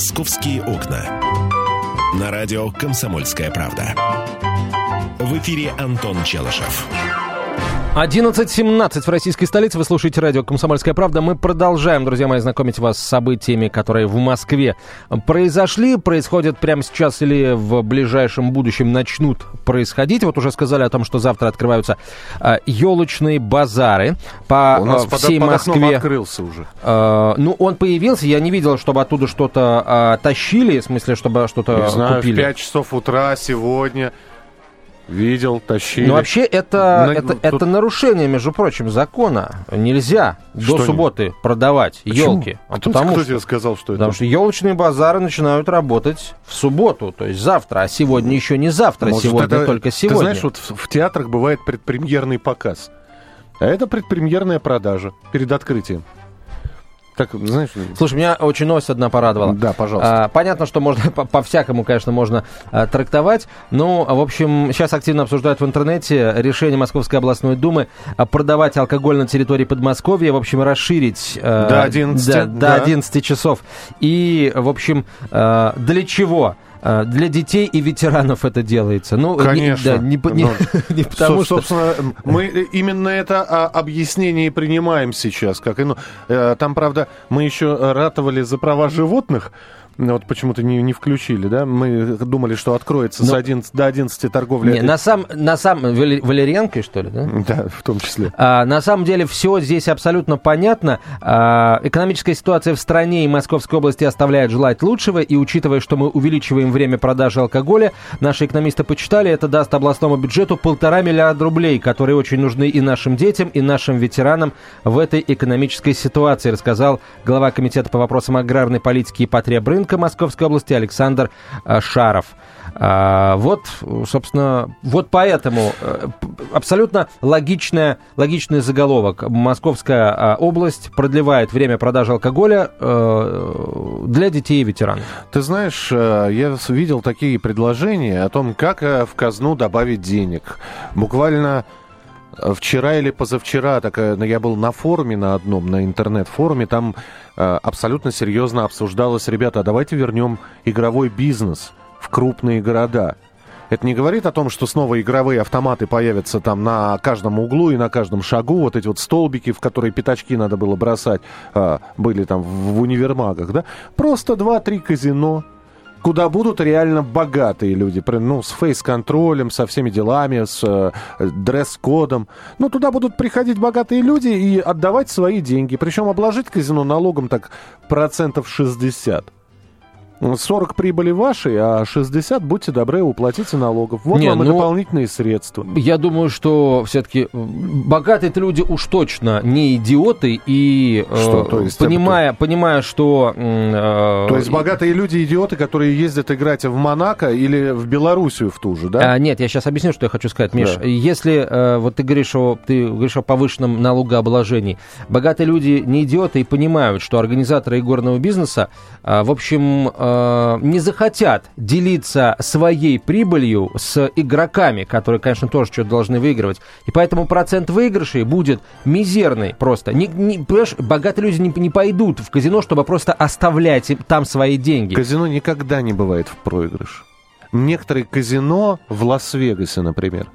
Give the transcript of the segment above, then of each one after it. «Московские окна». На радио «Комсомольская правда». В эфире Антон Челышев. 11:17 в российской столице. Вы слушаете радио «Комсомольская правда». Мы продолжаем, друзья мои, знакомить вас с событиями, которые в Москве произошли, происходят прямо сейчас или в ближайшем будущем начнут происходить. Вот уже сказали о том, что завтра открываются елочные базары по всей Москве. У нас под окном открылся уже. Он появился. Я не видел, чтобы оттуда что-то тащили, в смысле, чтобы что-то купили. Не знаю, в 5 часов утра сегодня... Видел, тащили. Но вообще это нарушение, между прочим, закона. Нельзя что до субботы продавать елки. Кто тебе сказал, что это? Потому что елочные базары начинают работать в субботу, то есть завтра. А сегодня еще не завтра, только сегодня. Ты знаешь, вот в театрах бывает предпремьерный показ. А это предпремьерная продажа перед открытием. Так, знаешь, слушай, меня очень новость одна порадовала. Да, пожалуйста. Понятно, что можно по-всякому, конечно, можно трактовать. Ну, в общем, сейчас активно обсуждают в интернете решение Московской областной думы продавать алкоголь на территории Подмосковья, в общем, расширить до 11, до 11 часов. И, в общем, для чего? Для детей и ветеранов это делается. Ну, конечно. Не потому что... Собственно, мы именно это объяснение и принимаем сейчас. Там, правда, мы еще ратовали за права животных. Вот почему-то не включили, да? Мы думали, что откроется до 11 торговли. Не, валерьянкой, что ли, да? Да, в том числе. На самом деле все здесь абсолютно понятно. Экономическая ситуация в стране и Московской области оставляет желать лучшего. И учитывая, что мы увеличиваем время продажи алкоголя, наши экономисты почитали, это даст областному бюджету 1,5 миллиарда рублей, которые очень нужны и нашим детям, и нашим ветеранам в этой экономической ситуации, рассказал глава комитета по вопросам аграрной политики и потребрынка Московской области Александр Шаров. Поэтому абсолютно логичный заголовок. Московская область продлевает время продажи алкоголя для детей и ветеранов. Ты знаешь, я видел такие предложения о том, как в казну добавить денег. Буквально вчера или позавчера я был на форуме на одном, на интернет-форуме, там абсолютно серьезно обсуждалось, ребята, давайте вернем игровой бизнес в крупные города. Это не говорит о том, что снова игровые автоматы появятся там на каждом углу и на каждом шагу. Вот эти вот столбики, в которые пятачки надо было бросать, были там в универмагах, да? Просто 2-3 казино, куда будут реально богатые люди, с фейс-контролем, со всеми делами, с дресс-кодом. Туда будут приходить богатые люди и отдавать свои деньги. Причем обложить казино налогом 60%. 40 прибыли вашей, а 60, будьте добры, уплатите налогов. Вот вам и дополнительные средства. Я думаю, что все-таки богатые люди уж точно не идиоты. И понимая, что... То есть богатые люди идиоты, которые ездят играть в Монако или в Белоруссию в ту же, да? Нет, я сейчас объясню, что я хочу сказать, Миш. Да. Если ты говоришь о повышенном налогообложении, богатые люди не идиоты и понимают, что организаторы игорного бизнеса, не захотят делиться своей прибылью с игроками, которые, конечно, тоже что-то должны выигрывать. И поэтому процент выигрышей будет мизерный просто. Понимаешь, богатые люди не пойдут в казино, чтобы просто оставлять там свои деньги. Казино никогда не бывает в проигрыше. Некоторые казино в Лас-Вегасе, например,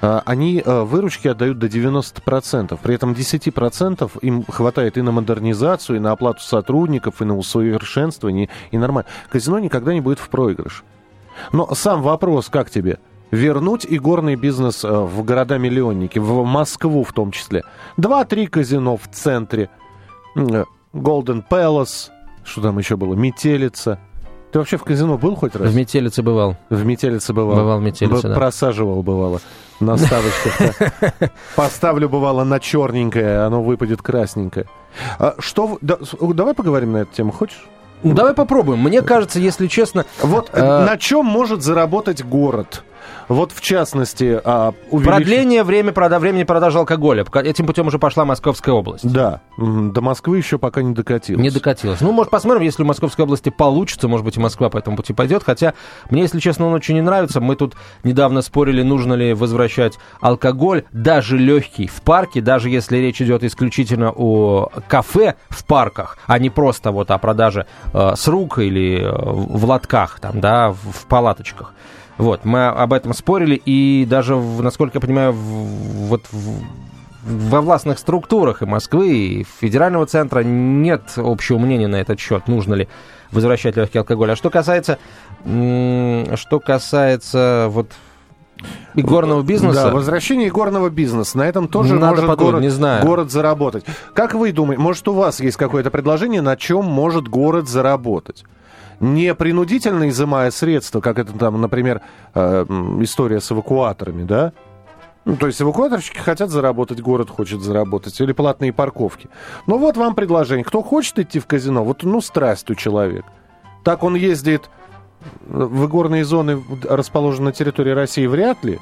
они выручки отдают до 90%. При этом 10% им хватает и на модернизацию, и на оплату сотрудников, и на усовершенствование, и нормально. Казино никогда не будет в проигрыш. Но сам вопрос, как тебе? Вернуть игорный бизнес в города-миллионники, в Москву в том числе. 2-3 казино в центре. Golden Palace, что там еще было, Метелица. Ты вообще в казино был хоть раз? В Метелице бывал. Бывал в Метелице, да. Просаживал, бывало. На ставочках. Поставлю, бывало, на черненькое, оно выпадет красненькое. Давай поговорим на эту тему, хочешь? Давай попробуем. Мне кажется, если честно... Вот на чем может заработать город? Вот в частности... Продление времени продажи алкоголя. Этим путем уже пошла Московская область. Да. До Москвы еще пока не докатилась. Не докатилась. Ну, может, посмотрим, если у Московской области получится, может быть, и Москва по этому пути пойдет. Хотя мне, если честно, он очень не нравится. Мы тут недавно спорили, нужно ли возвращать алкоголь, даже легкий, в парке, даже если речь идет исключительно о кафе в парках, а не просто вот о продаже с рук или в лотках, там, да, в палаточках. Вот, мы об этом спорили, и даже, насколько я понимаю, во властных структурах и Москвы, и федерального центра нет общего мнения на этот счет, нужно ли возвращать легкий алкоголь. А что касается вот игорного бизнеса. Да, возвращение игорного бизнеса. На этом тоже надо может город заработать. Как вы думаете, может, у вас есть какое-то предложение, на чем может город заработать? Не принудительно изымая средства, как это там, например, история с эвакуаторами, да? Ну, то есть эвакуаторщики хотят заработать, город хочет заработать, или платные парковки. Ну, вот вам предложение. Кто хочет идти в казино, вот, ну, страсть у человека. Так он ездит в игорные зоны, расположенные на территории России, вряд ли.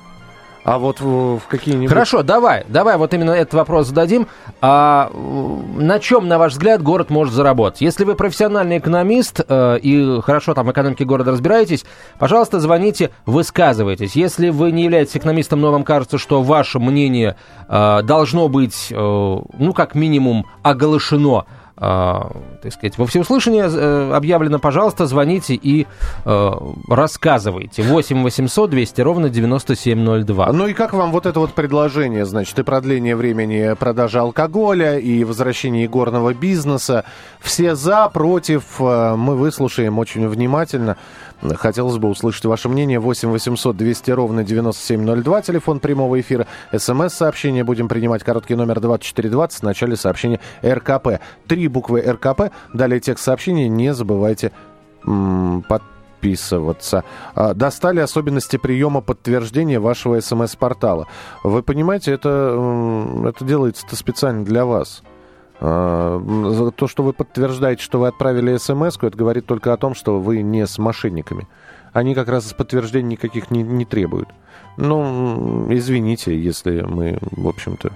А вот в какие-нибудь... Хорошо, давай вот именно этот вопрос зададим. А на чем, на ваш взгляд, город может заработать? Если вы профессиональный экономист и хорошо там в экономике города разбираетесь, пожалуйста, звоните, высказывайтесь. Если вы не являетесь экономистом, но вам кажется, что ваше мнение должно быть, ну, как минимум, оглашено, так сказать, во всеуслышание объявлено, пожалуйста, звоните и рассказывайте. 8 800 200 ровно 9702. Ну и как вам вот это вот предложение, значит, и продление времени продажи алкоголя, и возвращение игорного бизнеса? Все за, против, мы выслушаем очень внимательно. Хотелось бы услышать ваше мнение. 8 800 200 ровно 9702, телефон прямого эфира. СМС-сообщение будем принимать, короткий номер 2420, в начале сообщения РКП. 3 буквы РКП, далее текст сообщения. Не забывайте подписываться. Достали особенности приема подтверждения вашего СМС-портала. Вы понимаете, это делается-то специально для вас. То, что вы подтверждаете, что вы отправили СМС-ку, это говорит только о том, что вы не с мошенниками. Они как раз подтверждений никаких не требуют. Ну, извините, если мы, в общем-то...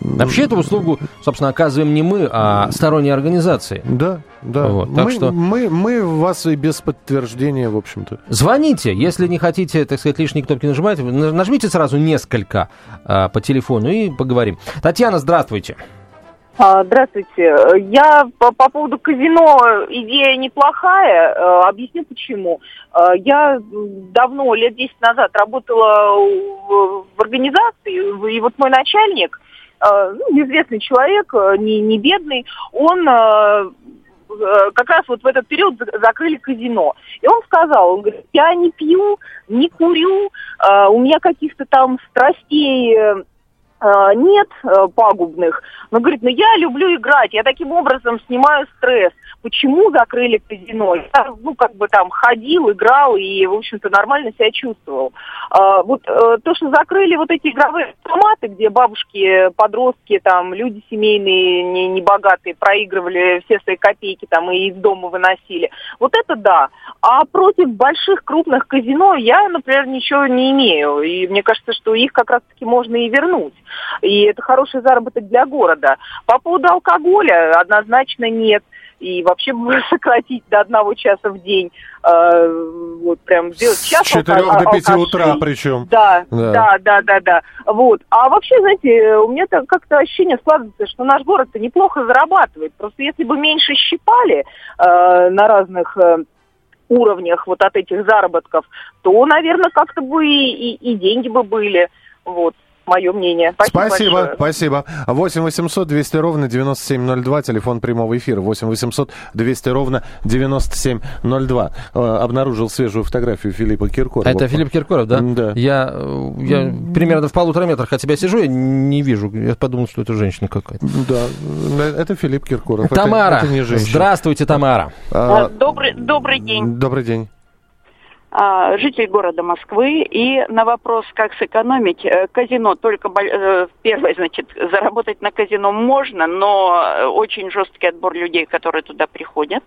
Вообще эту услугу, собственно, оказываем не мы, а сторонние организации. Да, да. Вот, так что... мы вас и без подтверждения, в общем-то. Звоните, если не хотите, так сказать, лишние кнопки нажимать. Нажмите сразу несколько по телефону и поговорим. Татьяна, здравствуйте. Здравствуйте. Я по поводу казино, идея неплохая. Объясню почему. Я давно, лет 10 назад, работала в организации, и вот мой начальник, неизвестный человек, не бедный, он как раз вот в этот период закрыли казино. И он сказал, он говорит, я не пью, не курю, у меня каких-то там страстей... нет пагубных, но говорит, я люблю играть, я таким образом снимаю стресс. Почему закрыли казино? Я, ходил, играл и, в общем-то, нормально себя чувствовал. То, что закрыли вот эти игровые автоматы, где бабушки, подростки, там, люди семейные, небогатые, проигрывали все свои копейки там и из дома выносили. Вот это да. А против больших, крупных казино я, например, ничего не имею. И мне кажется, что их как раз-таки можно и вернуть. И это хороший заработок для города. По поводу алкоголя однозначно нет. И вообще сократить до 1 часа в день. Вот прям сделать час. С 4 до 5 утра причем. Да. Вот. А вообще, знаете, у меня так как-то ощущение складывается, что наш город-то неплохо зарабатывает. Просто если бы меньше щипали на разных... уровнях вот от этих заработков, то, наверное, как-то бы и деньги бы были. Вот, мое мнение. Спасибо. 8 800 200 ровно 9702, телефон прямого эфира. 8 800 200 ровно 9702. Обнаружил свежую фотографию Филиппа Киркорова. Это Филипп Киркоров, да? Да. Я примерно в 1,5 метра от тебя сижу, я не вижу. Я подумал, что это женщина какая-то. Да, это Филипп Киркоров. Тамара, это не женщина. Здравствуйте, Тамара. Добрый день. Добрый день. Житель города Москвы, и на вопрос, как сэкономить, казино только первое, значит, заработать на казино можно, но очень жесткий отбор людей, которые туда приходят.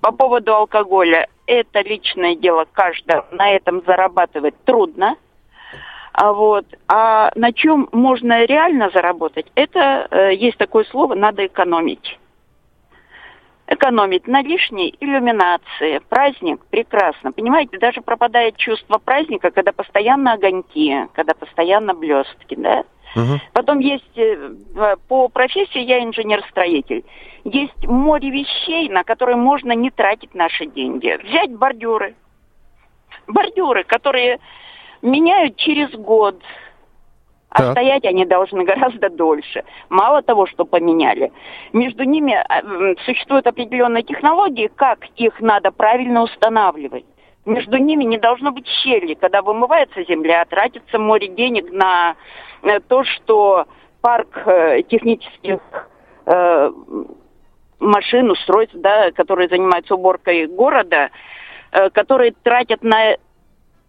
По поводу алкоголя, это личное дело каждого, на этом зарабатывать трудно. А на чем можно реально заработать, это есть такое слово, надо экономить. Экономить на лишней иллюминации. Праздник прекрасно. Понимаете, даже пропадает чувство праздника, когда постоянно огоньки, когда постоянно блестки, да? Угу. Потом есть, по профессии я инженер-строитель, есть море вещей, на которые можно не тратить наши деньги. Взять бордюры. Бордюры, которые меняют через год. А стоять они должны гораздо дольше. Мало того, что поменяли. Между ними существуют определенные технологии, как их надо правильно устанавливать. Между ними не должно быть щели, когда вымывается земля, тратится море денег на то, что парк технических машин, устройств, да, которые занимаются уборкой города, которые тратят на...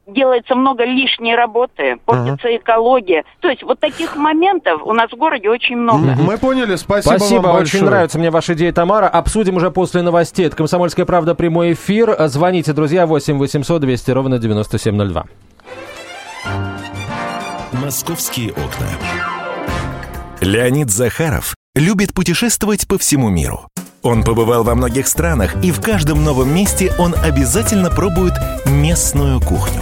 Делается много лишней работы, портится экология. То есть вот таких моментов у нас в городе очень много. Мы поняли, спасибо вам большое. Очень нравится мне ваша идея, Тамара. Обсудим уже после новостей. Это «Комсомольская правда», прямой эфир. Звоните, друзья, 8 800 200 ровно 9702. Московские окна. Леонид Захаров любит путешествовать по всему миру. Он побывал во многих странах, и в каждом новом месте он обязательно пробует местную кухню.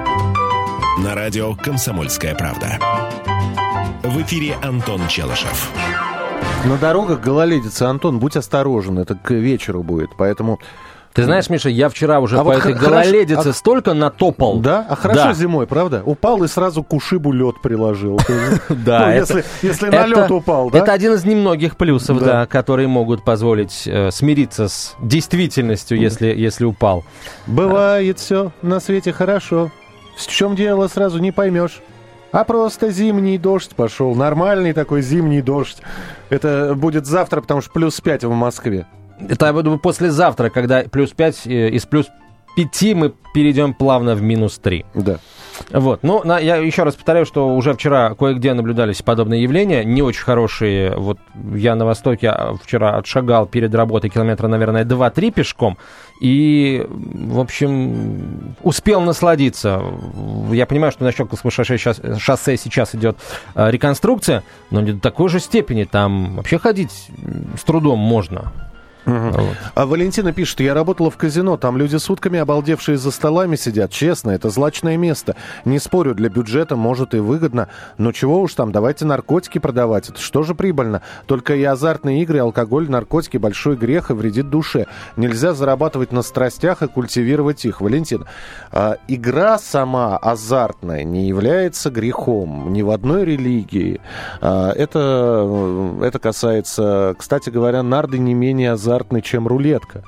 На радио «Комсомольская правда». В эфире Антон Челышев. На дорогах гололедица, Антон, будь осторожен, это к вечеру будет, поэтому... Ты знаешь, Миша, я вчера уже по этой гололедице столько натопал. Да? Хорошо зимой, правда? Упал и сразу к ушибу лед приложил. Да. Если на лед упал, да? Это один из немногих плюсов, да, которые могут позволить смириться с действительностью, если упал. Бывает все на свете хорошо. В чем дело, сразу не поймешь. А просто зимний дождь пошел. Нормальный такой зимний дождь. Это будет завтра, потому что +5 в Москве. Это, я думаю, послезавтра, когда +5, из +5 мы перейдем плавно в -3. Да. Вот. Ну, я еще раз повторяю, что уже вчера кое-где наблюдались подобные явления, не очень хорошие. Вот я на Востоке вчера отшагал перед работой километра, наверное, 2-3 пешком. И, в общем, успел насладиться. Я понимаю, что на Щёлковском шоссе сейчас идет реконструкция, но не до такой же степени. Там вообще ходить с трудом можно. Вот. А Валентина пишет: я работала в казино, там люди сутками обалдевшие за столами сидят. Честно, это злачное место. Не спорю, для бюджета может и выгодно, но чего уж там, давайте наркотики продавать. Это что же прибыльно? Только и азартные игры, алкоголь, наркотики — большой грех и вредит душе. Нельзя зарабатывать на страстях и культивировать их. Валентин, игра сама азартная не является грехом ни в одной религии. Это касается, кстати говоря, нарды не менее азартные, чем рулетка.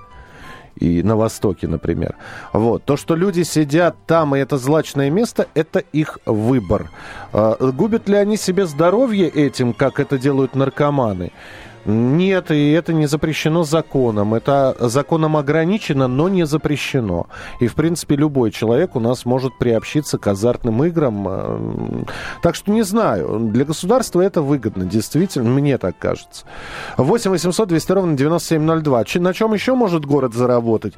И на Востоке, например. Вот. То, что люди сидят там, и это злачное место, это их выбор. Губят ли они себе здоровье этим, как это делают наркоманы? Нет, и это не запрещено законом. Это законом ограничено, но не запрещено. И, в принципе, любой человек у нас может приобщиться к азартным играм. Так что не знаю. Для государства это выгодно, действительно. Мне так кажется. 8 800 200 ровно 9702. На чем еще может город заработать?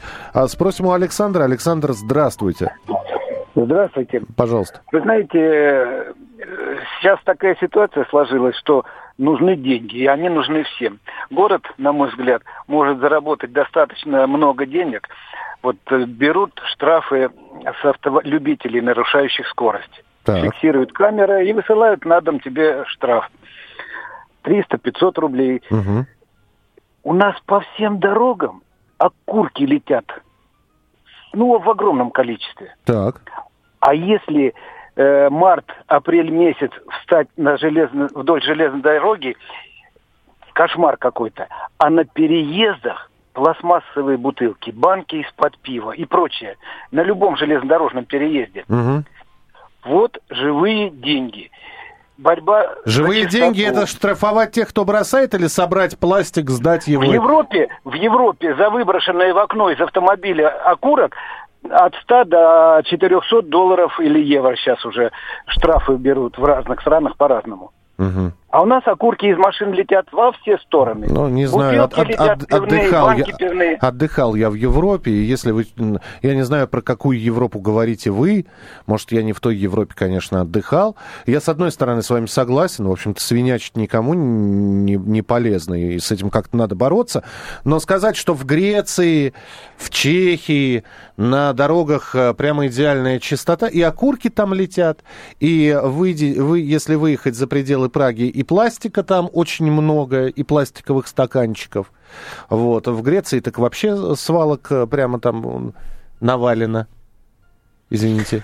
Спросим у Александра. Александр, здравствуйте. Здравствуйте. Пожалуйста. Вы знаете, сейчас такая ситуация сложилась, что нужны деньги, и они нужны всем. Город, на мой взгляд, может заработать достаточно много денег. Вот берут штрафы с автолюбителей, нарушающих скорость. Так. Фиксируют камеры и высылают на дом тебе штраф. 300-500 рублей. Угу. У нас по всем дорогам окурки летят. Ну, в огромном количестве. Так. А если... март-апрель месяц встать на вдоль железной дороги — кошмар какой-то. А на переездах пластмассовые бутылки, банки из-под пива и прочее на любом железнодорожном переезде. Угу. Вот живые деньги. Борьба. Живые деньги — это штрафовать тех, кто бросает, или собрать пластик, сдать его? В Европе за выброшенное в окно из автомобиля окурок от 100 до 400 долларов или евро сейчас уже штрафы берут, в разных странах по-разному. Угу. А у нас окурки из машин летят во все стороны. Ну, не знаю, отдыхал я в Европе, и если вы... Я не знаю, про какую Европу говорите вы. Может, я не в той Европе, конечно, отдыхал. Я, с одной стороны, с вами согласен. В общем-то, свинячить никому не полезно, и с этим как-то надо бороться. Но сказать, что в Греции, в Чехии на дорогах прямо идеальная чистота, и окурки там летят, и вы, если выехать за пределы Праги, и пластика там очень много, и пластиковых стаканчиков. Вот. В Греции так вообще свалок прямо там навалено. Извините.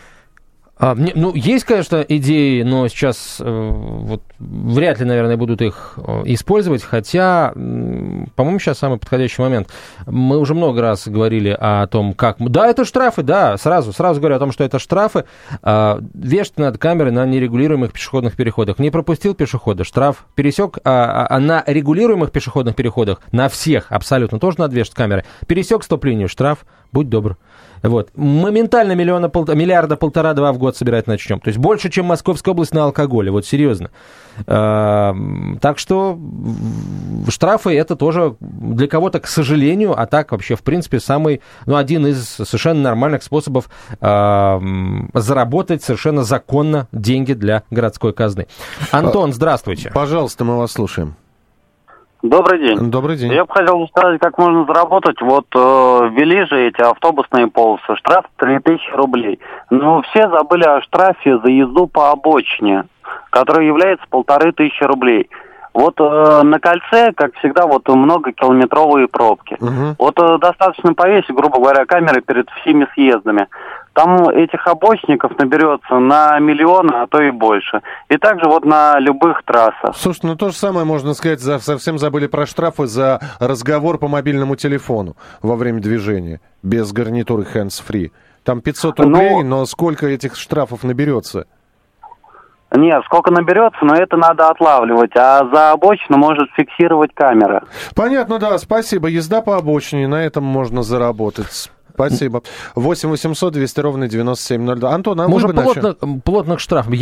Есть, конечно, идеи, но сейчас вряд ли, наверное, будут их использовать, хотя, по-моему, сейчас самый подходящий момент. Мы уже много раз говорили о том, как... Да, это штрафы, да, сразу говорю о том, что это штрафы. Вешать надо камеры на нерегулируемых пешеходных переходах. Не пропустил пешехода — штраф. Пересек на регулируемых пешеходных переходах, на всех абсолютно, тоже надо вешать камеры. Пересек стоп-линию — штраф, будь добр. Вот. Моментально миллиарда полтора-два в год собирать начнем. То есть больше, чем Московская область на алкоголе. Вот серьезно. Так что штрафы — это тоже для кого-то, к сожалению, а так вообще, в принципе, самый, один из совершенно нормальных способов заработать совершенно законно деньги для городской казны. Антон, здравствуйте. Пожалуйста, мы вас слушаем. Добрый день. Добрый день. Я бы хотел сказать, как можно заработать. Вот ввели же эти автобусные полосы. Штраф 3000 рублей. Но все забыли о штрафе за езду по обочине, который является 1500 рублей. Вот на кольце, как всегда, вот многокилометровые пробки. Угу. Вот достаточно повесить, грубо говоря, камеры перед всеми съездами. Там этих обочников наберется на миллион, а то и больше. И также вот на любых трассах. Слушай, то же самое можно сказать, совсем забыли про штрафы за разговор по мобильному телефону во время движения, без гарнитуры hands-free. Там 500 рублей, но сколько этих штрафов наберется? Нет, сколько наберется, но это надо отлавливать. А за обочину может фиксировать камера. Понятно, да, спасибо. Езда по обочине, на этом можно заработать. Спасибо. 8-800-200-97-02. Антон, а можно плотных штрафов?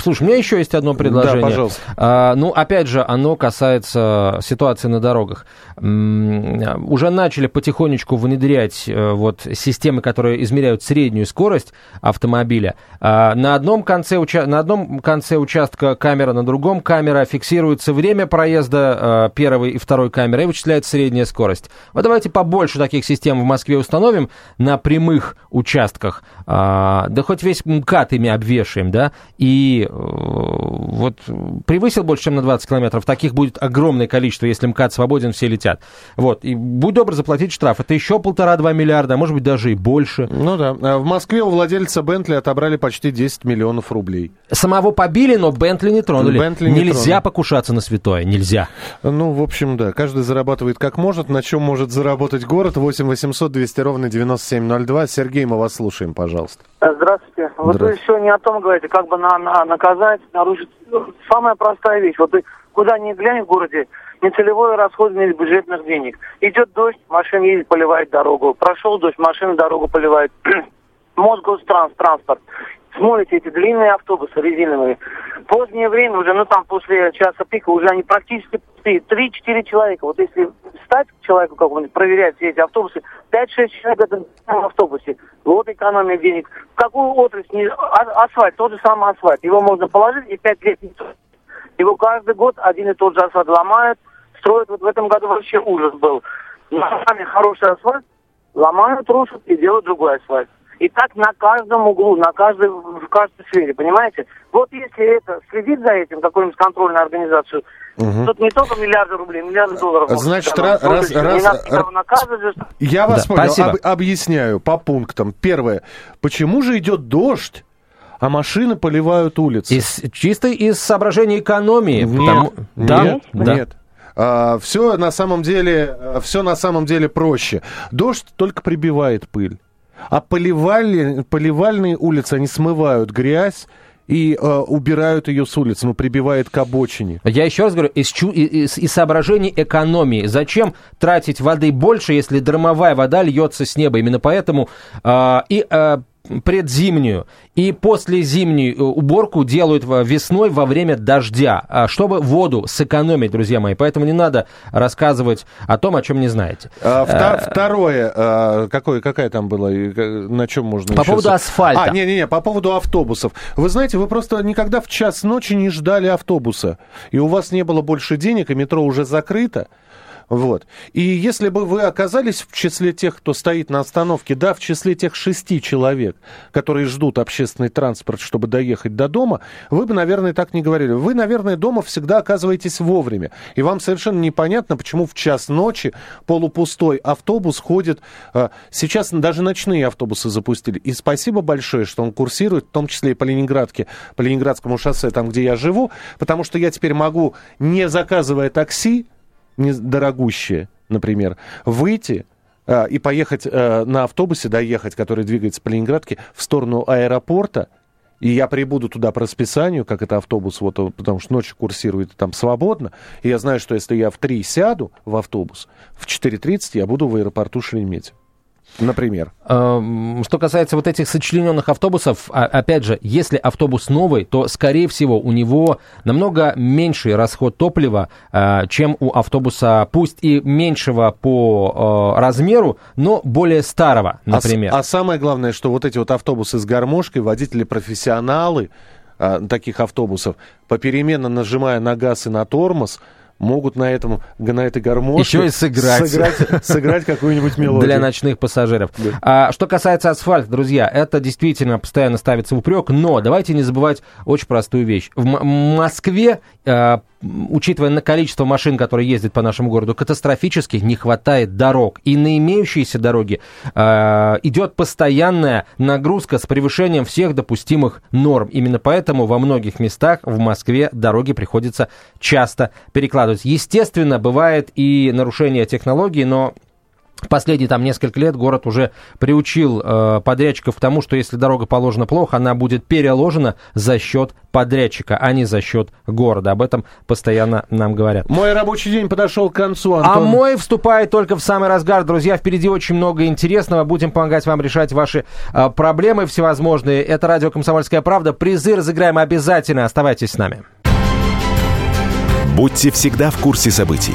Слушай, у меня еще есть одно предложение. Да, пожалуйста. Опять же, оно касается ситуации на дорогах. Уже начали потихонечку внедрять системы, которые измеряют среднюю скорость автомобиля. На одном конце участка камера, на другом камера. Фиксируется время проезда первой и второй камеры и вычисляется средняя скорость. Вот давайте побольше таких систем в Москве установим на прямых участках, да хоть весь МКАД ими обвешаем, да, и превысил больше, чем на 20 километров, таких будет огромное количество, если МКАД свободен, все летят. Вот, и будь добр заплатить штраф, это еще 1,5-2 миллиарда, а может быть даже и больше. Ну да, в Москве у владельца Бентли отобрали почти 10 миллионов рублей. Самого побили, но Бентли не тронули. Нельзя покушаться на святое, нельзя. В общем, да, каждый зарабатывает как может, на чем может заработать город. 8-800-200-97-02. Сергей, мы вас слушаем, пожалуйста. Здравствуйте. Вы еще не о том говорите, как бы наказать, нарушить. Самая простая вещь. Вот куда ни глянь в городе, нецелевое расходование бюджетных денег. Идет дождь, машина едет, поливает дорогу. Прошел дождь, машина дорогу поливает. Мосгортранс, транспорт. Смотрите, эти длинные автобусы резиновые. Позднее время уже, после часа пика, уже они практически 3-4 человека. Вот если встать к человеку какому-нибудь, проверять все эти автобусы, 5-6 человек это в автобусе. Вот экономия денег. В какую отрасль? Асфальт, тот же самый асфальт. Его можно положить и 5 лет не строить. Его каждый год один и тот же асфальт ломают, строят. Вот в этом году вообще ужас был. Сами хороший асфальт ломают, рушат и делают другой асфальт. И так на каждом углу, в каждой сфере, понимаете? Вот если это следит за этим какую-нибудь контрольную организацию, угу. Тут не только миллиарды рублей, миллиарды долларов. Значит, я вас понял, объясняю по пунктам. Первое. Почему же идет дождь, а машины поливают улицы? Чисто из соображений экономии. Нет. Все на самом деле проще. Дождь только прибивает пыль. А поливальные улицы, они смывают грязь и убирают ее с улиц, но прибивает к обочине. Я еще раз говорю, из соображений экономии. Зачем тратить воды больше, если дромовая вода льется с неба? Именно поэтому предзимнюю и послезимнюю уборку делают весной во время дождя, чтобы воду сэкономить, друзья мои. Поэтому не надо рассказывать о том, о чем не знаете. Второе. Какая там была? На чем можно по еще... По поводу асфальта. По поводу автобусов. Вы знаете, вы просто никогда в час ночи не ждали автобуса. И у вас не было больше денег, и метро уже закрыто. Вот. И если бы вы оказались в числе тех, кто стоит на остановке, да, в числе тех 6 человек, которые ждут общественный транспорт, чтобы доехать до дома, вы бы, наверное, так не говорили. Вы, наверное, дома всегда оказываетесь вовремя. И вам совершенно непонятно, почему в час ночи полупустой автобус ходит. Сейчас даже ночные автобусы запустили. И спасибо большое, что он курсирует, в том числе и по Ленинградскому шоссе, там, где я живу, потому что я теперь могу, не заказывая такси, недорогущие, например, выйти и поехать на автобусе, доехать, который двигается по Ленинградке, в сторону аэропорта, и я прибуду туда по расписанию, как это автобус, вот, потому что ночью курсирует там свободно, и я знаю, что если я в 3 сяду в автобус, в 4:30 я буду в аэропорту Шереметьево. Например. Что касается вот этих сочлененных автобусов, опять же, если автобус новый, то, скорее всего, у него намного меньший расход топлива, чем у автобуса, пусть и меньшего по размеру, но более старого, например. А самое главное, что вот эти вот автобусы с гармошкой, водители-профессионалы таких автобусов, попеременно нажимая на газ и на тормоз, могут на этой гармошке еще и сыграть какую-нибудь мелодию. Для ночных пассажиров. Да. Что касается асфальта, друзья, это действительно постоянно ставится в упрек, но давайте не забывать очень простую вещь. В Москве, учитывая на количество машин, которые ездят по нашему городу, катастрофически не хватает дорог. И на имеющиеся дороги идет постоянная нагрузка с превышением всех допустимых норм. Именно поэтому во многих местах в Москве дороги приходится часто перекладывать. Естественно, бывает и нарушение технологий, но... Последние там несколько лет город уже приучил подрядчиков к тому, что если дорога положена плохо, она будет переложена за счет подрядчика, а не за счет города. Об этом постоянно нам говорят. Мой рабочий день подошел к концу, Антон. А мой вступает только в самый разгар. Друзья, впереди очень много интересного. Будем помогать вам решать ваши проблемы всевозможные. Это радио «Комсомольская правда». Призы разыграем обязательно. Оставайтесь с нами. Будьте всегда в курсе событий.